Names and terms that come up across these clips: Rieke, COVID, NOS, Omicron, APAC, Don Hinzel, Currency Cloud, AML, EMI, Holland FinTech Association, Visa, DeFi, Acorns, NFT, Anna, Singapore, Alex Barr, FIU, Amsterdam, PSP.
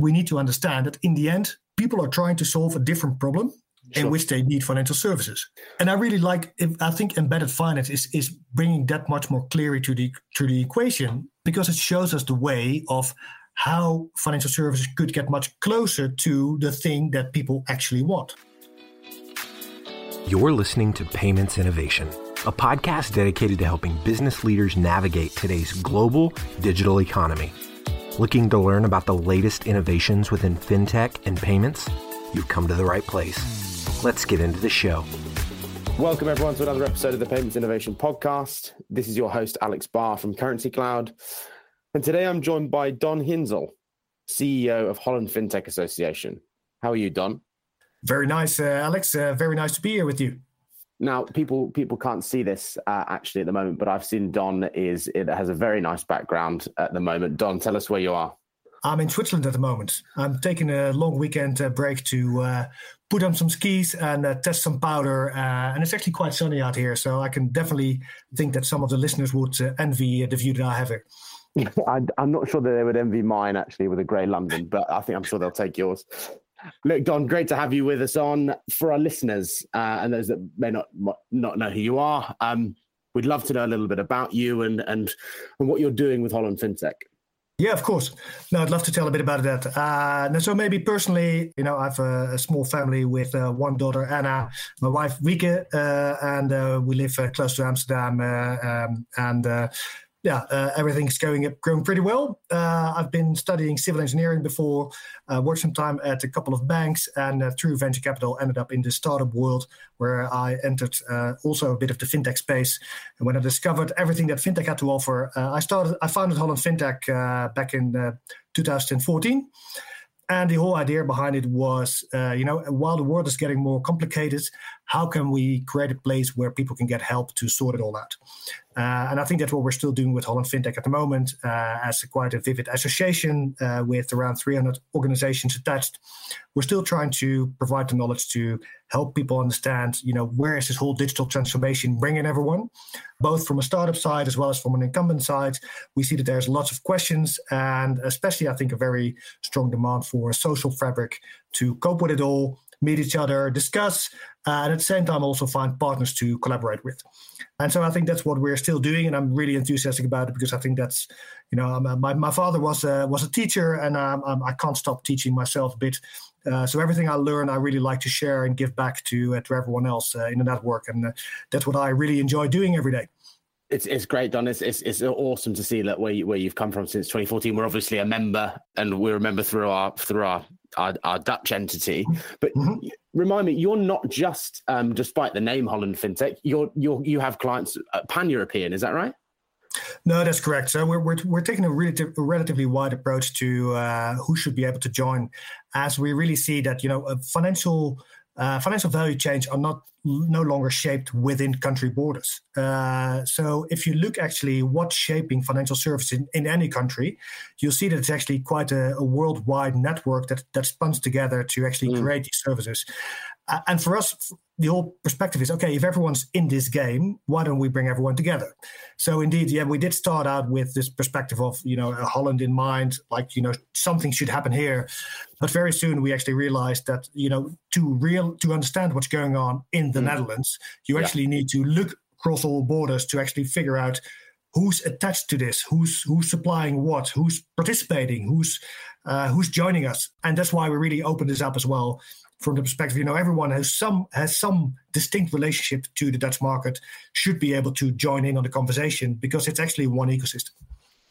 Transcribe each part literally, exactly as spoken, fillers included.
we need to understand that in the end, people are trying to solve a different problem sure. in which they need financial services. And I really like, I think embedded finance is is bringing that much more clarity to the to the equation, because it shows us the way of how financial services could get much closer to the thing that people actually want. You're listening to Payments Innovation, a podcast dedicated to helping business leaders navigate today's global digital economy. Looking to learn about the latest innovations within fintech and payments? You've come to the right place. Let's get into the show. Welcome, everyone, to another episode of the Payments Innovation Podcast. This is your host, Alex Barr from Currency Cloud. And today I'm joined by Don Hinzel, C E O of Holland FinTech Association. How are you, Don? Very nice, uh, Alex. Uh, very nice to be here with you. Now, people people can't see this uh, actually at the moment, but I've seen Don is it has a very nice background at the moment. Don, tell us where you are. I'm in Switzerland at the moment. I'm taking a long weekend uh, break to uh, put on some skis and uh, test some powder. Uh, and it's actually quite sunny out here, so I can definitely think that some of the listeners would uh, envy uh, the view that I have here. I, I'm not sure that they would envy mine, actually, with a grey London, but I think I'm sure they'll take yours. Look, Don, great to have you with us on. For our listeners uh, and those that may not not know who you are, um, we'd love to know a little bit about you and and, and what you're doing with Holland FinTech. Yeah, of course. No, I'd love to tell a bit about that. Uh, so maybe personally, you know, I have a, a small family with uh, one daughter, Anna, my wife, Rieke, uh, and uh, we live uh, close to Amsterdam. Uh, um, and uh, yeah, uh, everything's going up, going pretty well. Uh, I've been studying civil engineering before, uh, worked some time at a couple of banks, and uh, through venture capital ended up in the startup world, where I entered uh, also a bit of the fintech space. And when I discovered everything that fintech had to offer, uh, I started. I founded Holland FinTech uh, back in uh, two thousand fourteen, and the whole idea behind it was, uh, you know, while the world is getting more complicated, how can we create a place where people can get help to sort it all out? Uh, and I think that's what we're still doing with Holland FinTech at the moment, uh, as a, quite a vivid association uh, with around three hundred organizations attached. We're still trying to provide the knowledge to help people understand, you know, where is this whole digital transformation bringing everyone, both from a startup side as well as from an incumbent side. We see that there's lots of questions, and especially I think a very strong demand for a social fabric to cope with it all, meet each other, discuss, uh, and at the same time also find partners to collaborate with. And so I think that's what we're still doing, and I'm really enthusiastic about it, because I think that's, you know, my, my father was a, was a teacher, and um, I can't stop teaching myself a bit. Uh, so everything I learn, I really like to share and give back to uh, to everyone else uh, in the network, and uh, that's what I really enjoy doing every day. It's it's great, Don. It's it's, it's awesome to see that where you, where you've come from since twenty fourteen. We're obviously a member, and we remember through our through our. Our, our Dutch entity, but mm-hmm. remind me, you're not just, um, despite the name Holland FinTech, you're you're you have clients pan-European, is that right? No, that's correct. So we're we're, we're taking a really t- relatively wide approach to uh, who should be able to join, as we really see that, you know, a financial. Uh, financial value chains are not no longer shaped within country borders. Uh, so if you look actually what's shaping financial services in, in any country, you'll see that it's actually quite a, a worldwide network that, that spuns together to actually mm. create these services. Uh, and for us, the whole perspective is, okay, if everyone's in this game, why don't we bring everyone together? So indeed, yeah, we did start out with this perspective of, you know, Holland in mind, like, you know, something should happen here. But very soon we actually realized that, you know, to real to understand what's going on in the mm. Netherlands, you actually yeah. need to look across all borders to actually figure out who's attached to this, who's who's supplying what, who's participating, who's uh, who's joining us. And that's why we really opened this up as well. From the perspective, you know, everyone has some has some distinct relationship to the Dutch market, should be able to join in on the conversation, because it's actually one ecosystem.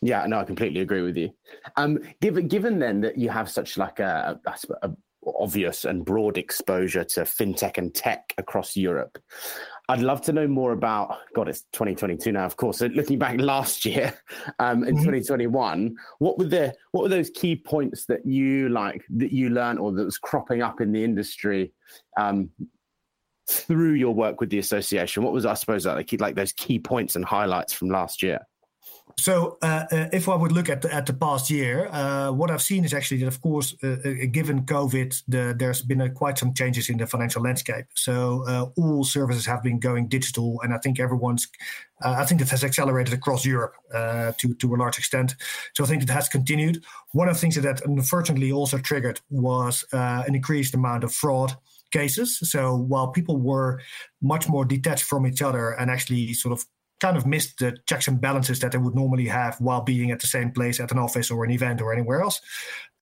Yeah, no, I completely agree with you. Um, given given then that you have such like a, a, a obvious and broad exposure to fintech and tech across Europe, I'd love to know more about. God, it's twenty twenty-two now, of course. So looking back last year, um, in mm-hmm. twenty twenty-one, what were the what were those key points that you like that you learned, or that was cropping up in the industry um, through your work with the association? What was, I suppose, like like those key points and highlights from last year? So uh, uh, if I would look at the, at the past year, uh, what I've seen is actually that, of course, uh, uh, given COVID, the, there's been a, quite some changes in the financial landscape. So uh, all services have been going digital, and I think everyone's, uh, I think that has accelerated across Europe uh, to, to a large extent. So I think it has continued. One of the things that, that unfortunately also triggered was uh, an increased amount of fraud cases. So while people were much more detached from each other and actually sort of kind of missed the checks and balances that they would normally have while being at the same place at an office or an event or anywhere else,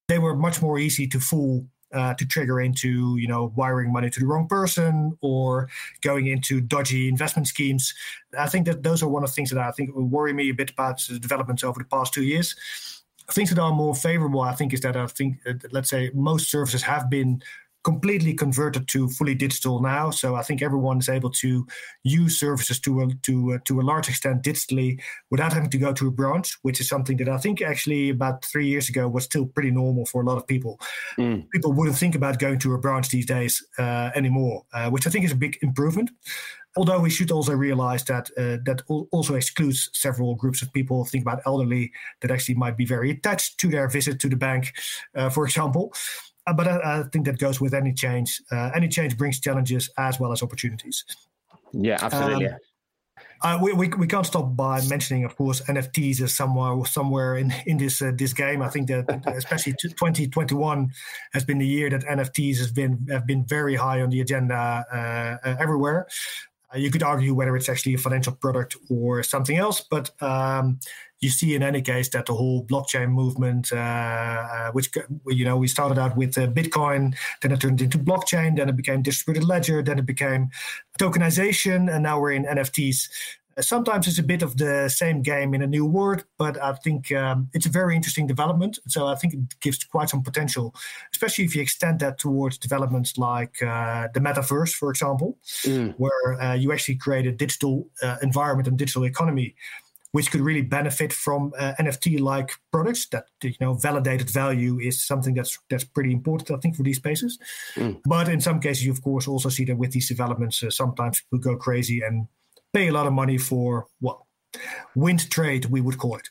they were much more easy to fool, uh, to trigger into, you know, wiring money to the wrong person or going into dodgy investment schemes. I think that those are one of the things that I think worry me a bit about the developments over the past two years. Things that are more favorable, I think, is that I think, uh, let's say, most services have been completely converted to fully digital now. So I think everyone is able to use services to a, to a, to a large extent digitally without having to go to a branch, which is something that I think actually about three years ago was still pretty normal for a lot of people. Mm. People wouldn't think about going to a branch these days uh, anymore, uh, which I think is a big improvement. Although we should also realize that uh, that also excludes several groups of people. Think about elderly that actually might be very attached to their visit to the bank, uh, for example. But I, I think that goes with any change. Uh, any change brings challenges as well as opportunities. Yeah, absolutely. Um, uh, we, we we can't stop by mentioning, of course, N F Ts as somewhere somewhere in in this uh, this game. I think that especially twenty twenty-one has been the year that N F Ts has been have been very high on the agenda uh, uh, everywhere. Uh, you could argue whether it's actually a financial product or something else, but. Um, You see, in any case, that the whole blockchain movement, uh, which, you know, we started out with uh, Bitcoin, then it turned into blockchain, then it became distributed ledger, then it became tokenization, and now we're in N F Ts. Sometimes it's a bit of the same game in a new world, but I think um, it's a very interesting development. So I think it gives quite some potential, especially if you extend that towards developments like uh, the metaverse, for example, mm. where uh, you actually create a digital uh, environment and digital economy, which could really benefit from uh, N F T-like products. That, you know, validated value is something that's that's pretty important, I think, for these spaces. Mm. But in some cases, you, of course, also see that with these developments, uh, sometimes people go crazy and pay a lot of money for, well, wind trade, we would call it.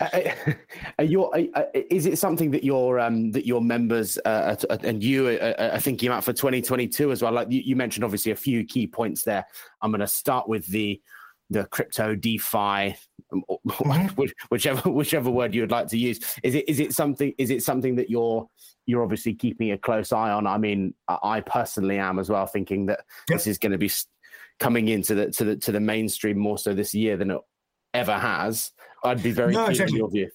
Uh, are your, uh, is it something that your um, that your members uh, and you are, are thinking about for twenty twenty-two as well? Like you, you mentioned, obviously, a few key points there. I'm going to start with the... the crypto DeFi, whichever whichever word you would like to use. Is it is it something is it something that you're you're obviously keeping a close eye on? I mean, I personally am as well, thinking that yep. this is going to be coming into the to the to the mainstream more so this year than it ever has. I'd be very no, keen exactly. on your view.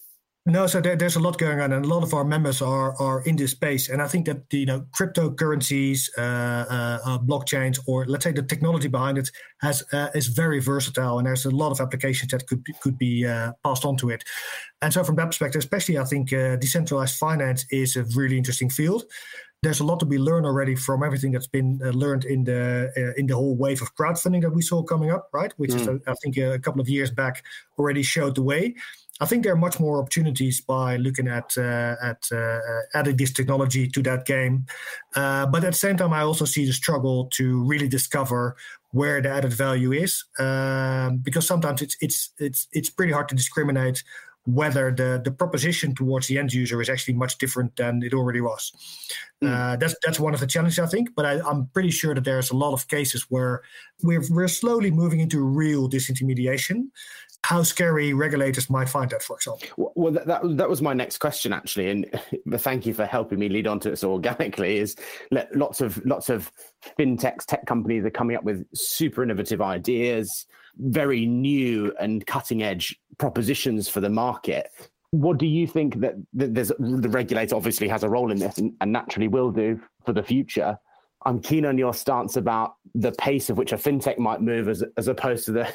No, so there, there's a lot going on, and a lot of our members are are in this space. And I think that, you know, cryptocurrencies, uh, uh, uh, blockchains, or let's say the technology behind it has uh, is very versatile, and there's a lot of applications that could could be uh, passed on to it. And so from that perspective, especially, I think uh, decentralized finance is a really interesting field. There's a lot to be learned already from everything that's been uh, learned in the uh, in the whole wave of crowdfunding that we saw coming up, right? Which mm. is, uh, I think, uh, a couple of years back already showed the way. I think there are much more opportunities by looking at uh, at uh, adding this technology to that game. Uh, but at the same time, I also see the struggle to really discover where the added value is, um, because sometimes it's it's it's it's pretty hard to discriminate whether the, the proposition towards the end user is actually much different than it already was. Mm. Uh, that's that's one of the challenges, I think, but I, I'm pretty sure that there's a lot of cases where we're, we're slowly moving into real disintermediation. How scary regulators might find that, for example. Well, that, that that was my next question, actually, and thank you for helping me lead on to it so organically. Is lots of lots of fintechs, tech companies are coming up with super innovative ideas, very new and cutting edge propositions for the market. What do you think that, that there's the regulator obviously has a role in this, and, and naturally will do for the future? I'm keen on your stance about the pace of which a fintech might move as as opposed to the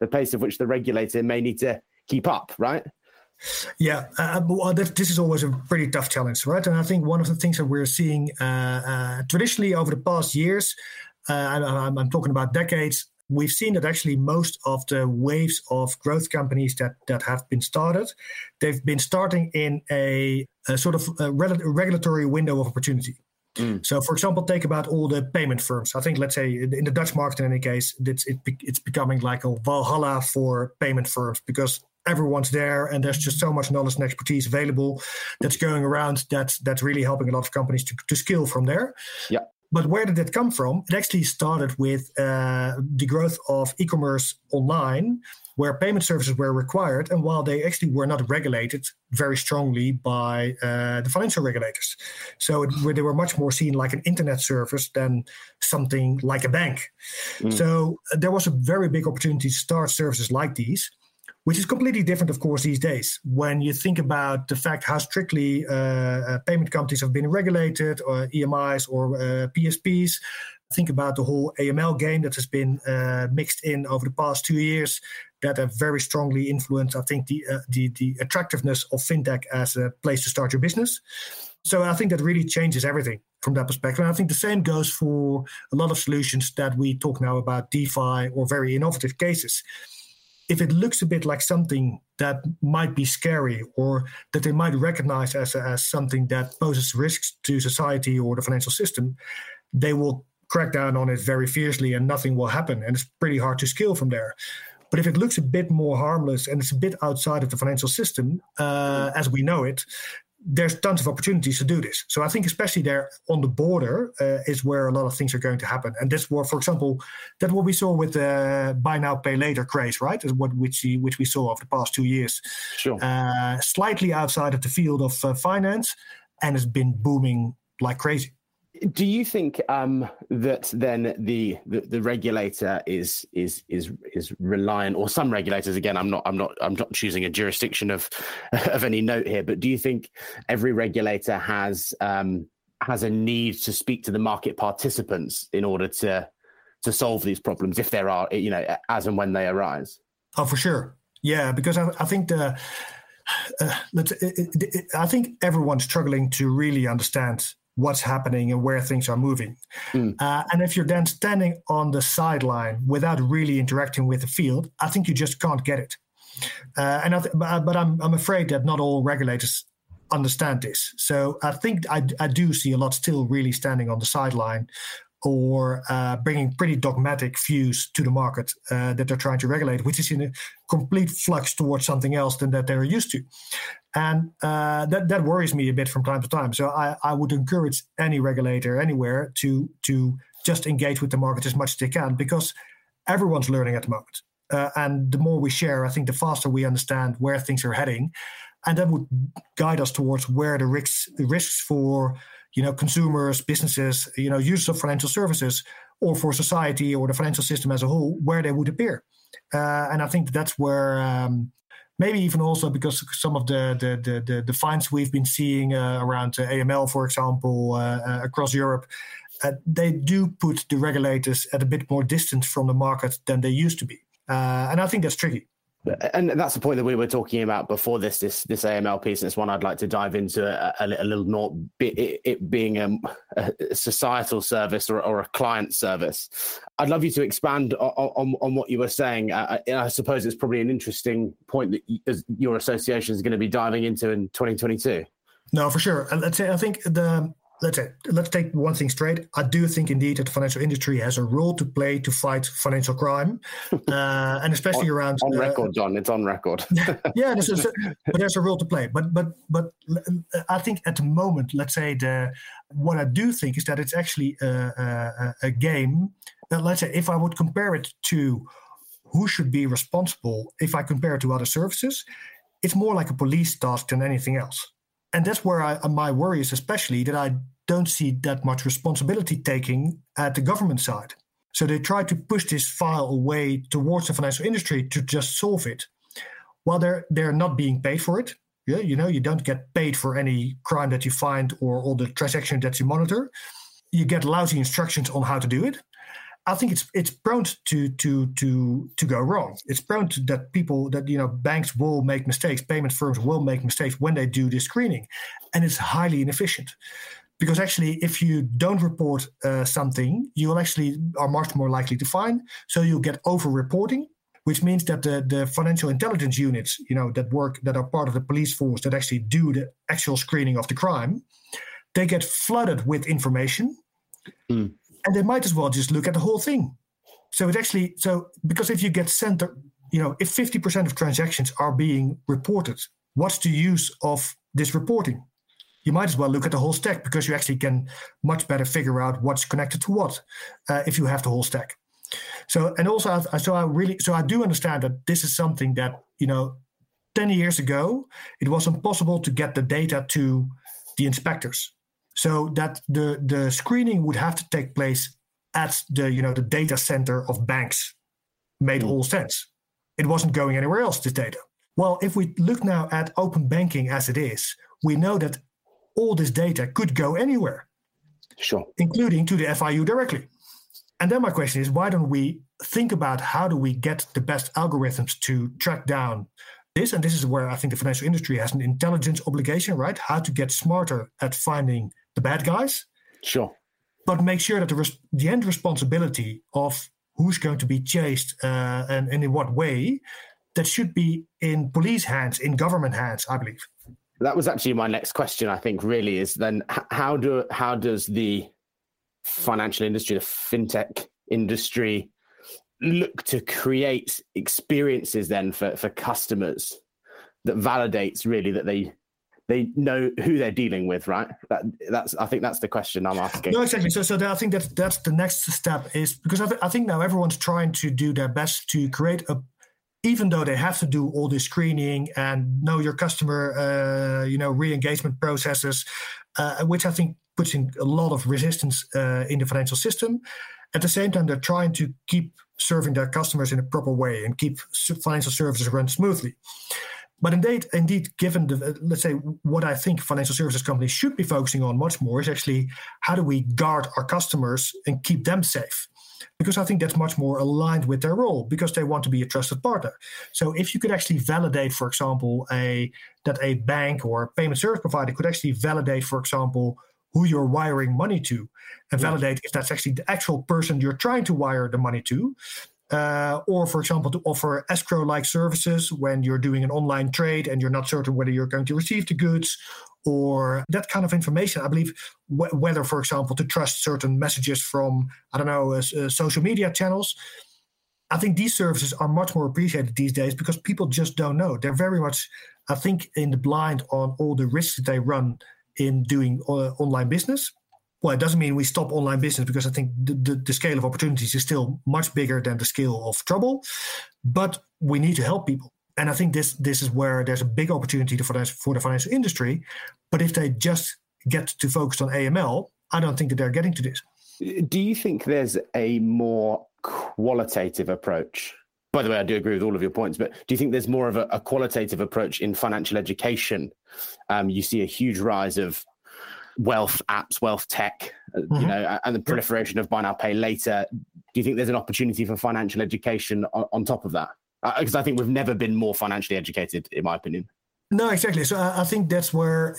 the pace of which the regulator may need to keep up, right? Yeah, uh, this is always a pretty tough challenge, right? And I think one of the things that we're seeing uh, uh, traditionally over the past years, uh, and I'm, I'm talking about decades, we've seen that actually most of the waves of growth companies that, that have been started, they've been starting in a, a sort of a re- regulatory window of opportunity. Mm. So, for example, take about all the payment firms. I think, let's say, in the Dutch market, in any case, it's, it, it's becoming like a Valhalla for payment firms because everyone's there, and there's just so much knowledge and expertise available that's going around that's that's really helping a lot of companies to, to scale from there. Yeah. But where did that come from? It actually started with uh, the growth of e-commerce online, where payment services were required, and while they actually were not regulated very strongly by uh, the financial regulators. So it, where they were much more seen like an internet service than something like a bank. Mm. So uh, there was a very big opportunity to start services like these, which is completely different, of course, these days. When you think about the fact how strictly uh, uh, payment companies have been regulated, or E M Is or uh, P S Ps, think about the whole A M L game that has been uh, mixed in over the past two years that have very strongly influenced, I think, the, uh, the, the attractiveness of fintech as a place to start your business. So I think that really changes everything from that perspective. And I think the same goes for a lot of solutions that we talk now about DeFi or very innovative cases. If it looks a bit like something that might be scary or that they might recognize as, as something that poses risks to society or the financial system, they will crack down on it very fiercely and nothing will happen. And it's pretty hard to scale from there. But if it looks a bit more harmless and it's a bit outside of the financial system, uh, as we know it, there's tons of opportunities to do this. So I think especially there on the border uh, is where a lot of things are going to happen. And that's where, for example, that what we saw with the buy now, pay later craze, right? Is what which, which we saw over the past two years. Sure. Uh, slightly outside of the field of uh, finance, and has been booming like crazy. Do you think um, that then the, the the regulator is is is is reliant, or some regulators? Again, I'm not I'm not I'm not choosing a jurisdiction of of any note here, but do you think every regulator has um, has a need to speak to the market participants in order to to solve these problems if there are, you know, as and when they arise? Oh, for sure, yeah, because I, I think the. Uh, let's, it, it, it, I think everyone's struggling to really understand what's happening and where things are moving. Mm. Uh, and if you're then standing on the sideline without really interacting with the field, I think you just can't get it. Uh, and I th- But I'm, I'm afraid that not all regulators understand this. So I think I, I do see a lot still really standing on the sideline or uh, bringing pretty dogmatic views to the market uh, that they're trying to regulate, which is in a complete flux towards something else than that they're used to. And uh, that, that worries me a bit from time to time. So I, I would encourage any regulator anywhere to, to just engage with the market as much as they can, because everyone's learning at the moment. Uh, and the more we share, I think the faster we understand where things are heading. And that would guide us towards where the risks, the risks for you know, consumers, businesses, you know, users of financial services, or for society or the financial system as a whole, where they would appear. Uh, and I think that's where um, maybe even also because some of the the the, the, the fines we've been seeing uh, around uh, A M L, for example, uh, uh, across Europe, uh, they do put the regulators at a bit more distance from the market than they used to be. Uh, and I think that's tricky. And that's the point that we were talking about before this, this, this A M L piece. And it's one I'd like to dive into a, a, a little more, it, it being a, a societal service or, or a client service. I'd love you to expand on, on, on what you were saying. Uh, and I suppose it's probably an interesting point that you, as your association is going to be diving into in twenty twenty-two. No, for sure. Let's say, I think the... Let's, let's take one thing straight. I do think, indeed, that the financial industry has a role to play to fight financial crime, uh, and especially on, around... On uh, record, John. It's on record. Yeah, there's a, but there's a role to play. But but but I think at the moment, let's say, the what I do think is that it's actually a, a, a game that, let's say, if I would compare it to who should be responsible, if I compare it to other services, it's more like a police task than anything else. And that's where I, my worry is, especially, that I don't see that much responsibility taking at the government side. So they try to push this file away towards the financial industry to just solve it, while they're they're not being paid for it. Yeah, you know, you don't get paid for any crime that you find or all the transactions that you monitor. You get lousy instructions on how to do it. I think it's it's prone to to to to go wrong. It's prone to that people that you know banks will make mistakes, payment firms will make mistakes when they do this screening, and it's highly inefficient. Because actually, if you don't report uh, something, you'll actually are much more likely to fine. So you'll get over-reporting, which means that the, the financial intelligence units, you know, that work that are part of the police force that actually do the actual screening of the crime, they get flooded with information, mm. and they might as well just look at the whole thing. So it actually so because if you get sent you know, if fifty percent of transactions are being reported, what's the use of this reporting? You might as well look at the whole stack, because you actually can much better figure out what's connected to what uh, if you have the whole stack. So, and also, I, so I really, so I do understand that this is something that, you know, ten years ago, it was impossible to get the data to the inspectors, so that the, the screening would have to take place at the, you know, the data center of banks. Made mm. all sense. It wasn't going anywhere else, this data. Well, if we look now at open banking as it is, we know that all this data could go anywhere, sure, including to the F I U directly. And then my question is, why don't we think about how do we get the best algorithms to track down this? And this is where I think the financial industry has an intelligence obligation, right? How to get smarter at finding the bad guys. Sure. But make sure that the, res- the end responsibility of who's going to be chased uh, and, and in what way, that should be in police hands, in government hands, I believe. That was actually my next question, I think, really, is then how do how does the financial industry, the fintech industry, look to create experiences then for, for customers that validates really that they they know who they're dealing with, right? That that's I think that's the question I'm asking. No, exactly. So so I think that that's the next step, is because I, th- I think now everyone's trying to do their best to create a, even though they have to do all this screening and know your customer, uh, you know, re-engagement processes, uh, which I think puts in a lot of resistance uh, in the financial system. At the same time, they're trying to keep serving their customers in a proper way and keep financial services run smoothly. But indeed, indeed, given the, let's say, what I think financial services companies should be focusing on much more is actually how do we guard our customers and keep them safe? Because I think that's much more aligned with their role, because they want to be a trusted partner. So if you could actually validate, for example, a that a bank or a payment service provider could actually validate, for example, who you're wiring money to, and validate yeah. if that's actually the actual person you're trying to wire the money to, uh, or, for example, to offer escrow-like services when you're doing an online trade and you're not certain whether you're going to receive the goods, or that kind of information, I believe, wh- whether, for example, to trust certain messages from, I don't know, uh, uh, social media channels. I think these services are much more appreciated these days, because people just don't know. They're very much, I think, in the blind on all the risks that they run in doing uh, online business. Well, it doesn't mean we stop online business, because I think the, the, the scale of opportunities is still much bigger than the scale of trouble. But we need to help people. And I think this this is where there's a big opportunity for the, for the financial industry. But if they just get to focus on A M L, I don't think that they're getting to this. Do you think there's a more qualitative approach? By the way, I do agree with all of your points, but do you think there's more of a, a qualitative approach in financial education? Um, you see a huge rise of wealth apps, wealth tech, mm-hmm. you know, and the proliferation of buy now, pay later. Do you think there's an opportunity for financial education on, on top of that? Because I think we've never been more financially educated, in my opinion. No, exactly. So I think that's where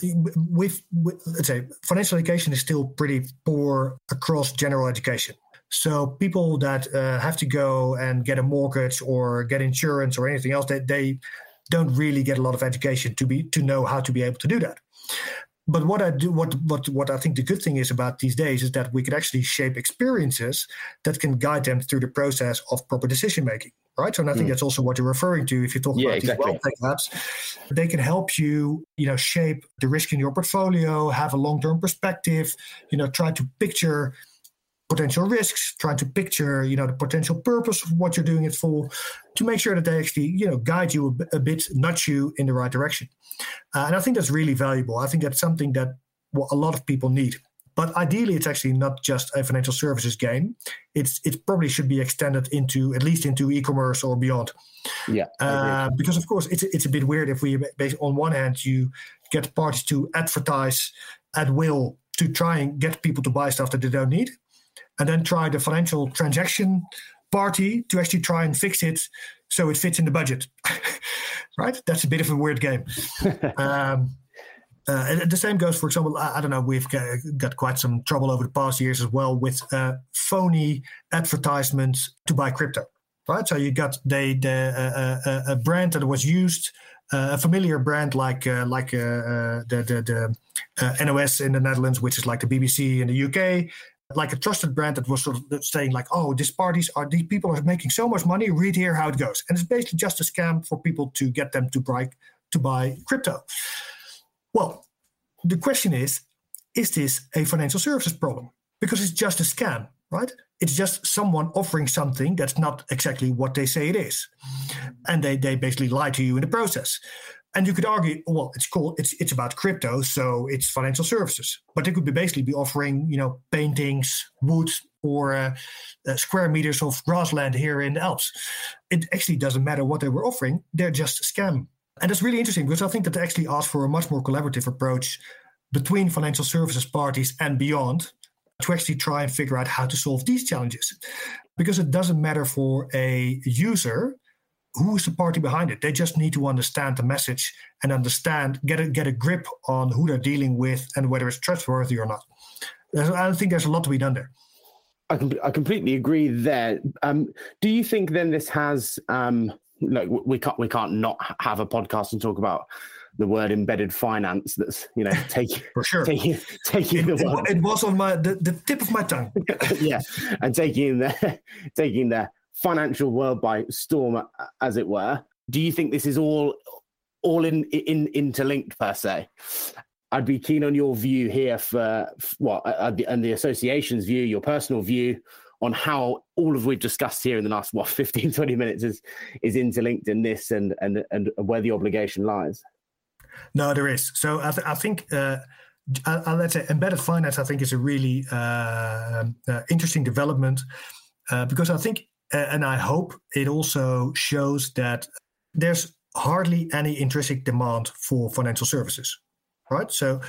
we've, we, let's say, financial education is still pretty poor across general education. So people that uh, have to go and get a mortgage or get insurance or anything else, they, they don't really get a lot of education to be to know how to be able to do that. But what I do, what what what I think the good thing is about these days is that we could actually shape experiences that can guide them through the process of proper decision making, right? So, and I think mm. that's also what you're referring to if you talk yeah, about exactly. these wealth tech labs. They can help you, you know, shape the risk in your portfolio, have a long-term perspective, you know, try to picture potential risks, try to picture, you know, the potential purpose of what you're doing it for, to make sure that they actually, you know, guide you a, a bit, nudge you in the right direction. Uh, and I think that's really valuable. I think that's something that well, a lot of people need. But ideally, it's actually not just a financial services game. It's it probably should be extended into at least into e-commerce or beyond. Yeah, uh, because of course it's it's a bit weird if we on one hand you get parties to advertise at will to try and get people to buy stuff that they don't need, and then try the financial transaction party to actually try and fix it so it fits in the budget. Right? That's a bit of a weird game. um, uh, and the same goes, for example, I, I don't know, we've got quite some trouble over the past years as well with uh, phony advertisements to buy crypto. Right? So you got they, the, uh, uh, a brand that was used, uh, a familiar brand like uh, like uh, uh, the, the, the uh, N O S in the Netherlands, which is like the B B C in the U K. like a trusted brand that was sort of saying like, oh, these parties are, these people are making so much money, read here how it goes. And it's basically just a scam for people to get them to buy, to buy crypto. Well, the question is, is this a financial services problem? Because it's just a scam, right? It's just someone offering something that's not exactly what they say it is. And they, they basically lie to you in the process. And you could argue, well, it's cool, it's it's about crypto, so it's financial services. But they could be basically be offering, you know, paintings, wood, or uh, uh, square meters of grassland here in the Alps. It actually doesn't matter what they were offering, they're just a scam. And that's really interesting because I think that they actually ask for a much more collaborative approach between financial services parties and beyond to actually try and figure out how to solve these challenges. Because it doesn't matter for a user who is the party behind it. They just need to understand the message and understand, get a, get a grip on who they're dealing with and whether it's trustworthy or not. I think there's a lot to be done there. I, com- I completely agree there. Um, do you think then this has... Um... Look, we can't we can't not have a podcast and talk about the word embedded finance. That's, you know, taking for sure taking taking it, the word. It was on my the, the tip of my tongue. Yeah, and taking the taking the financial world by storm, as it were. Do you think this is all all in in interlinked per se? I'd be keen on your view here for what well, and the association's view, your personal view on how all of we've discussed here in the last, what, fifteen, twenty minutes is is interlinked in this and and and where the obligation lies. No, there is. So I, th- I think, uh, I, I, let's say, embedded finance, I think, is a really uh, uh, interesting development uh, because I think, uh, and I hope, it also shows that there's hardly any intrinsic demand for financial services, right? So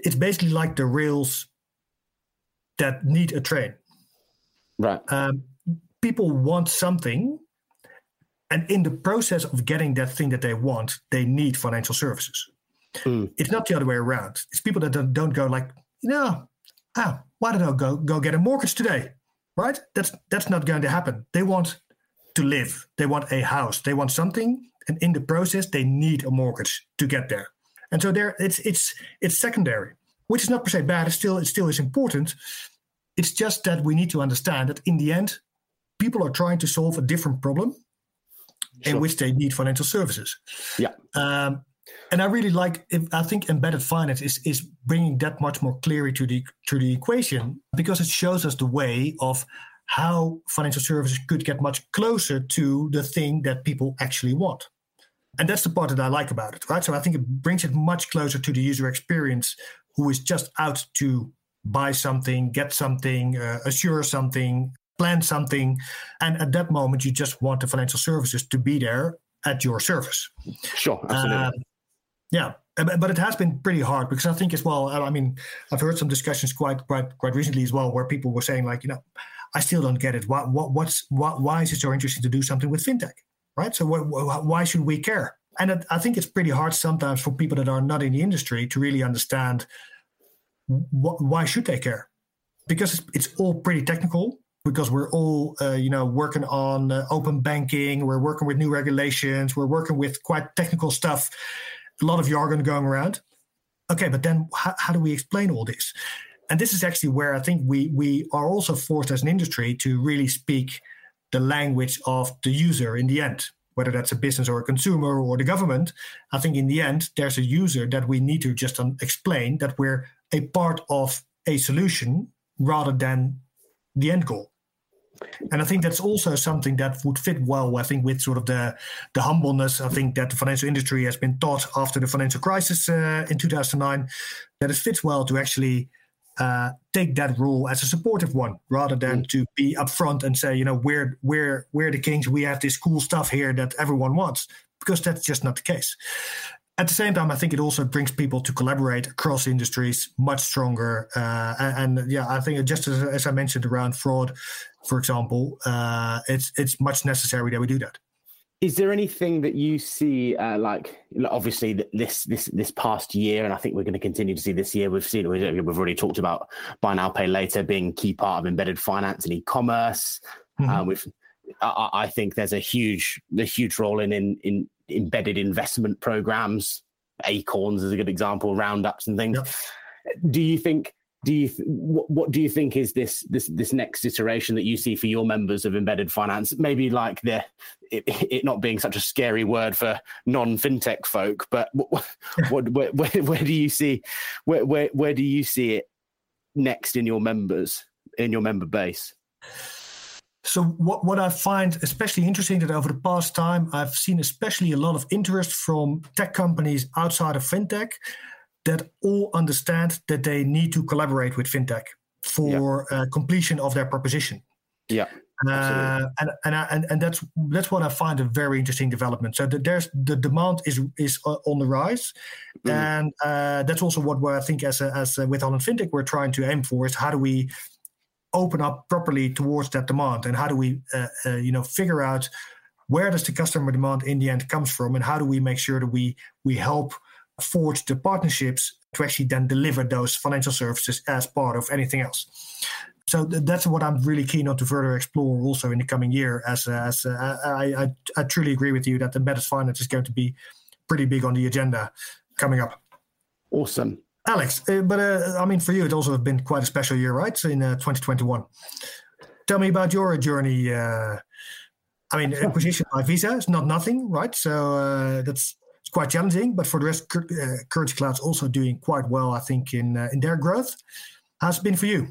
it's basically like the rails that need a train. Right. Um, people want something, and in the process of getting that thing that they want, they need financial services. Mm. It's not the other way around. It's people that don't, don't go like, no, ah, why don't I go go get a mortgage today? Right? That's that's not going to happen. They want to live. They want a house. They want something, and in the process, they need a mortgage to get there. And so there, it's it's it's secondary, which is not per se bad. It's still it still is important. It's just that we need to understand that in the end, people are trying to solve a different problem sure. in which they need financial services. Yeah. Um, and I really like, I think embedded finance is is bringing that much more clarity to the, to the equation because it shows us the way of how financial services could get much closer to the thing that people actually want. And that's the part that I like about it, right? So I think it brings it much closer to the user experience who is just out to buy something, get something, uh, assure something, plan something. And at that moment, you just want the financial services to be there at your service. Sure, absolutely. Uh, yeah, but it has been pretty hard because I think as well, I mean, I've heard some discussions quite quite, quite recently as well where people were saying like, you know, I still don't get it. Why, what, what's, why, why is it so interesting to do something with fintech, right? So wh- why should we care? And it, I think it's pretty hard sometimes for people that are not in the industry to really understand why should they care? Because it's all pretty technical. Because we're all, uh, you know, working on uh, open banking. We're working with new regulations. We're working with quite technical stuff. A lot of jargon going around. Okay, but then how, how do we explain all this? And this is actually where I think we we are also forced as an industry to really speak the language of the user in the end. Whether that's a business or a consumer or the government, I think in the end there's a user that we need to just um, explain that we're a part of a solution rather than the end goal. And I think that's also something that would fit well, I think, with sort of the, the humbleness, I think, that the financial industry has been taught after the financial crisis uh, in two thousand nine, that it fits well to actually uh, take that role as a supportive one rather than mm. to be upfront and say, you know, we're, we're, we're the kings, we have this cool stuff here that everyone wants, because that's just not the case. At the same time, I think it also brings people to collaborate across industries much stronger. Uh, and, and yeah, I think just as, as I mentioned around fraud, for example, uh, it's it's much necessary that we do that. Is there anything that you see, uh, like obviously this this this past year, and I think we're going to continue to see this year, we've seen, we've already talked about buy now, pay later being a key part of embedded finance and e-commerce. Mm-hmm. Uh, we've, I, I think there's a huge, a huge role in in, in embedded investment programs. Acorns is a good example, roundups and things. Yep. Do you think do you th- what, what do you think is this this this next iteration that you see for your members of embedded finance? Maybe like the it, it not being such a scary word for non-fintech folk, but what, what where, where, where do you see where, where where do you see it next in your members in your member base? So what what I find especially interesting that over the past time I've seen especially a lot of interest from tech companies outside of fintech that all understand that they need to collaborate with fintech for yeah. uh, completion of their proposition. Yeah, uh, and and, I, and and that's that's what I find a very interesting development. So the, there's the demand is is on the rise, mm. and uh, that's also what I think as a, as a, with Holland FinTech we're trying to aim for is how do we open up properly towards that demand, and how do we uh, uh, you know figure out where does the customer demand in the end comes from, and how do we make sure that we we help forge the partnerships to actually then deliver those financial services as part of anything else. So th- that's what I'm really keen on to further explore also in the coming year, as, as uh, I, I, I truly agree with you that embedded finance is going to be pretty big on the agenda coming up. Awesome. Alex, uh, but uh, I mean, for you, it also has been quite a special year, right? So in uh, twenty twenty-one. Tell me about your journey. Uh, I mean, acquisition by Visa is not nothing, right? So uh, that's quite challenging, but for the rest, uh, Currency Cloud's also doing quite well, I think, in uh, in their growth. How's it been for you?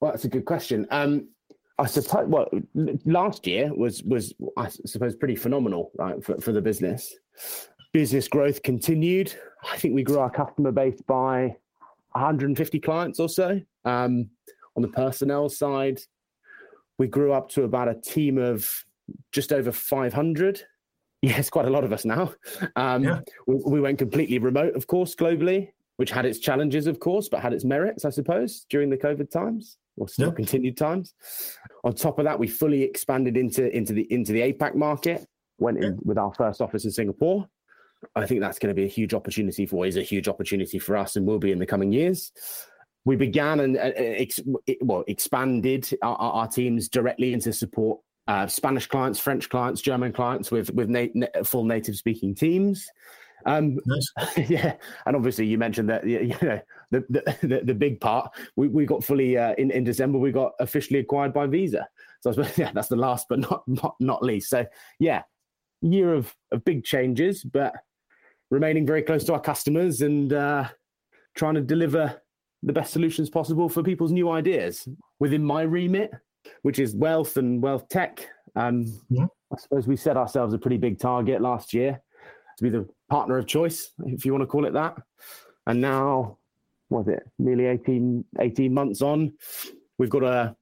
Well, that's a good question. Um, I suppose well, last year was was I suppose pretty phenomenal, right, for, for the business. Business growth continued. I think we grew our customer base by one hundred fifty clients or so. Um, on the personnel side, we grew up to about a team of just over five hundred. Yes, quite a lot of us now. Um, yeah. we, we went completely remote, of course, globally, which had its challenges, of course, but had its merits, I suppose, during the COVID times or still yeah. continued times. On top of that, we fully expanded into, into, the, into the APAC market, went in yeah. with our first office in Singapore. I think that's going to be a huge opportunity for, is a huge opportunity for us and will be in the coming years. We began and uh, ex- well, expanded our, our teams directly into support Uh, Spanish clients, French clients, German clients with with na- na- full native speaking teams. Um, nice. Yeah, and obviously you mentioned that you know the the, the, the big part. We, we got fully uh, in in December. We got officially acquired by Visa. So I suppose, yeah, that's the last, but not not not least. So yeah, year of of big changes, but remaining very close to our customers and uh, trying to deliver the best solutions possible for people's new ideas within my remit, which is wealth and wealth tech. Um, yeah. I suppose we set ourselves a pretty big target last year to be the partner of choice, if you want to call it that. And now, what was it, nearly eighteen, eighteen months on, we've got a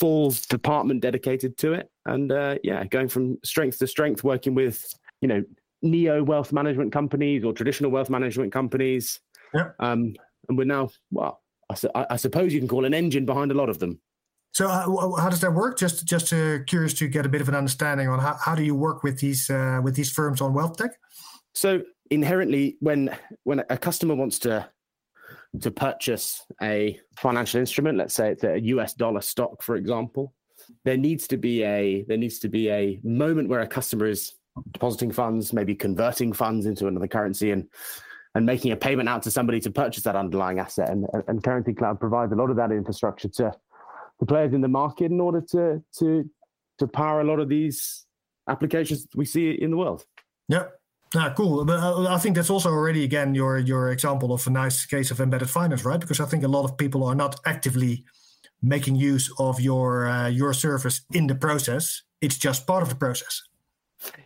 full department dedicated to it. And uh, yeah, going from strength to strength, working with, you know, neo wealth management companies or traditional wealth management companies. Yeah. Um, and we're now, well, I, su- I suppose you can call an engine behind a lot of them. So uh, how does that work? Just just uh, curious to get a bit of an understanding on how, how do you work with these uh, with these firms on wealth tech? So inherently, when when a customer wants to to purchase a financial instrument, let's say it's a U S dollar stock, for example, there needs to be a there needs to be a moment where a customer is depositing funds, maybe converting funds into another currency, and and making a payment out to somebody to purchase that underlying asset. And, and Currency Cloud provides a lot of that infrastructure to the players in the market in order to to to power a lot of these applications we see in the world. Yeah, ah, cool. But I think that's also already again your your example of a nice case of embedded finance, right? Because I think a lot of people are not actively making use of your uh, your service in the process. It's just part of the process.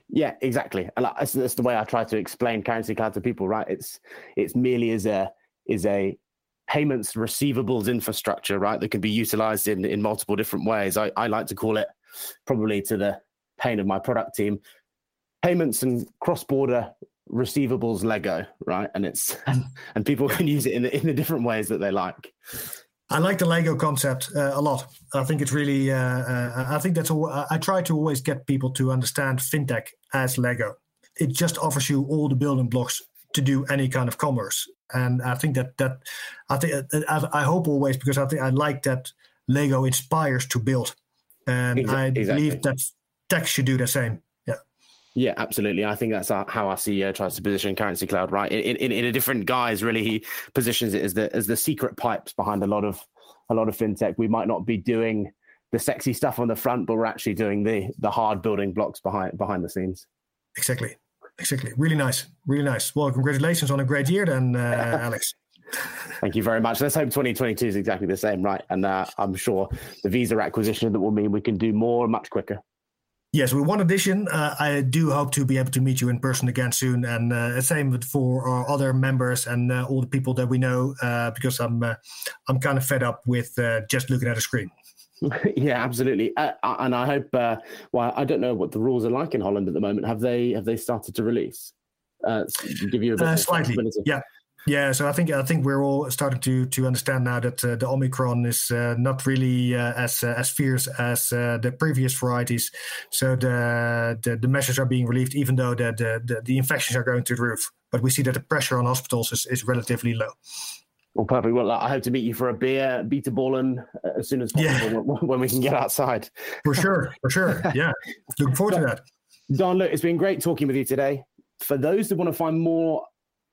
Yeah, exactly. And that's, that's the way I try to explain Currency Cloud to people, right? It's it's merely as a is a payments receivables infrastructure, right, that can be utilized in, in multiple different ways. I, I like to call it, probably to the pain of my product team, payments and cross-border receivables Lego, right? And it's and people can use it in the, in the different ways that they like. I like the Lego concept uh, a lot. I think it's really, uh, uh, I think that's, a, I try to always get people to understand fintech as Lego. It just offers you all the building blocks to do any kind of commerce, and I think that that I think I, I hope always, because I think I like that Lego inspires to build, and exactly. I believe that tech should do the same. Yeah, Yeah, absolutely. I think that's our, how our C E O tries to position Currency Cloud, right? In, in, in a different guise, really, he positions it as the as the secret pipes behind a lot of a lot of fintech. We might not be doing the sexy stuff on the front, but we're actually doing the the hard building blocks behind behind the scenes. Exactly, exactly. Really nice, really nice. Well, congratulations on a great year, then, uh, Alex. Thank you very much. Let's hope twenty twenty-two is exactly the same, right? And uh, I'm sure the Visa acquisition that will mean we can do more much quicker. Yes, with one addition, uh, I do hope to be able to meet you in person again soon, and uh, same for our other members and uh, all the people that we know, uh, because I'm uh, I'm kind of fed up with uh, just looking at a screen. Yeah, absolutely. Uh, and I hope. Uh, well, I don't know what the rules are like in Holland at the moment. Have they have they started to release? Uh, give you a bit uh, slightly, yeah. Yeah, so I think I think we're all starting to to understand now that uh, the Omicron is uh, not really uh, as uh, as fierce as uh, the previous varieties. So the, the the measures are being relieved, even though the the, the infections are going through the roof. But we see that the pressure on hospitals is, is relatively low. Well, perfect. Well, I hope to meet you for a beer, beat a ball in as soon as possible yeah. when we can get outside. For sure, for sure. Yeah, looking forward Don, to that. Don, look, it's been great talking with you today. For those that want to find more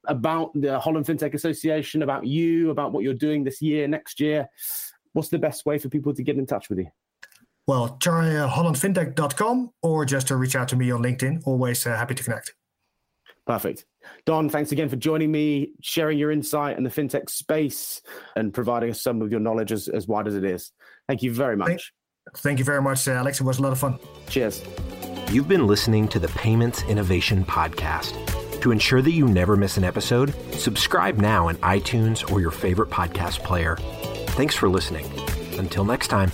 about the Holland FinTech Association, about you, about what you're doing this year, next year, what's the best way for people to get in touch with you? Well, try uh, holland fintech dot com or just to reach out to me on LinkedIn. Always uh, happy to connect. Perfect. Don, thanks again for joining me, sharing your insight in the fintech space and providing us some of your knowledge as, as wide as it is. Thank you very much. Thank, thank you very much, uh, Alex. It was a lot of fun. Cheers. You've been listening to the Payments Innovation Podcast. To ensure that you never miss an episode, subscribe now in iTunes or your favorite podcast player. Thanks for listening. Until next time.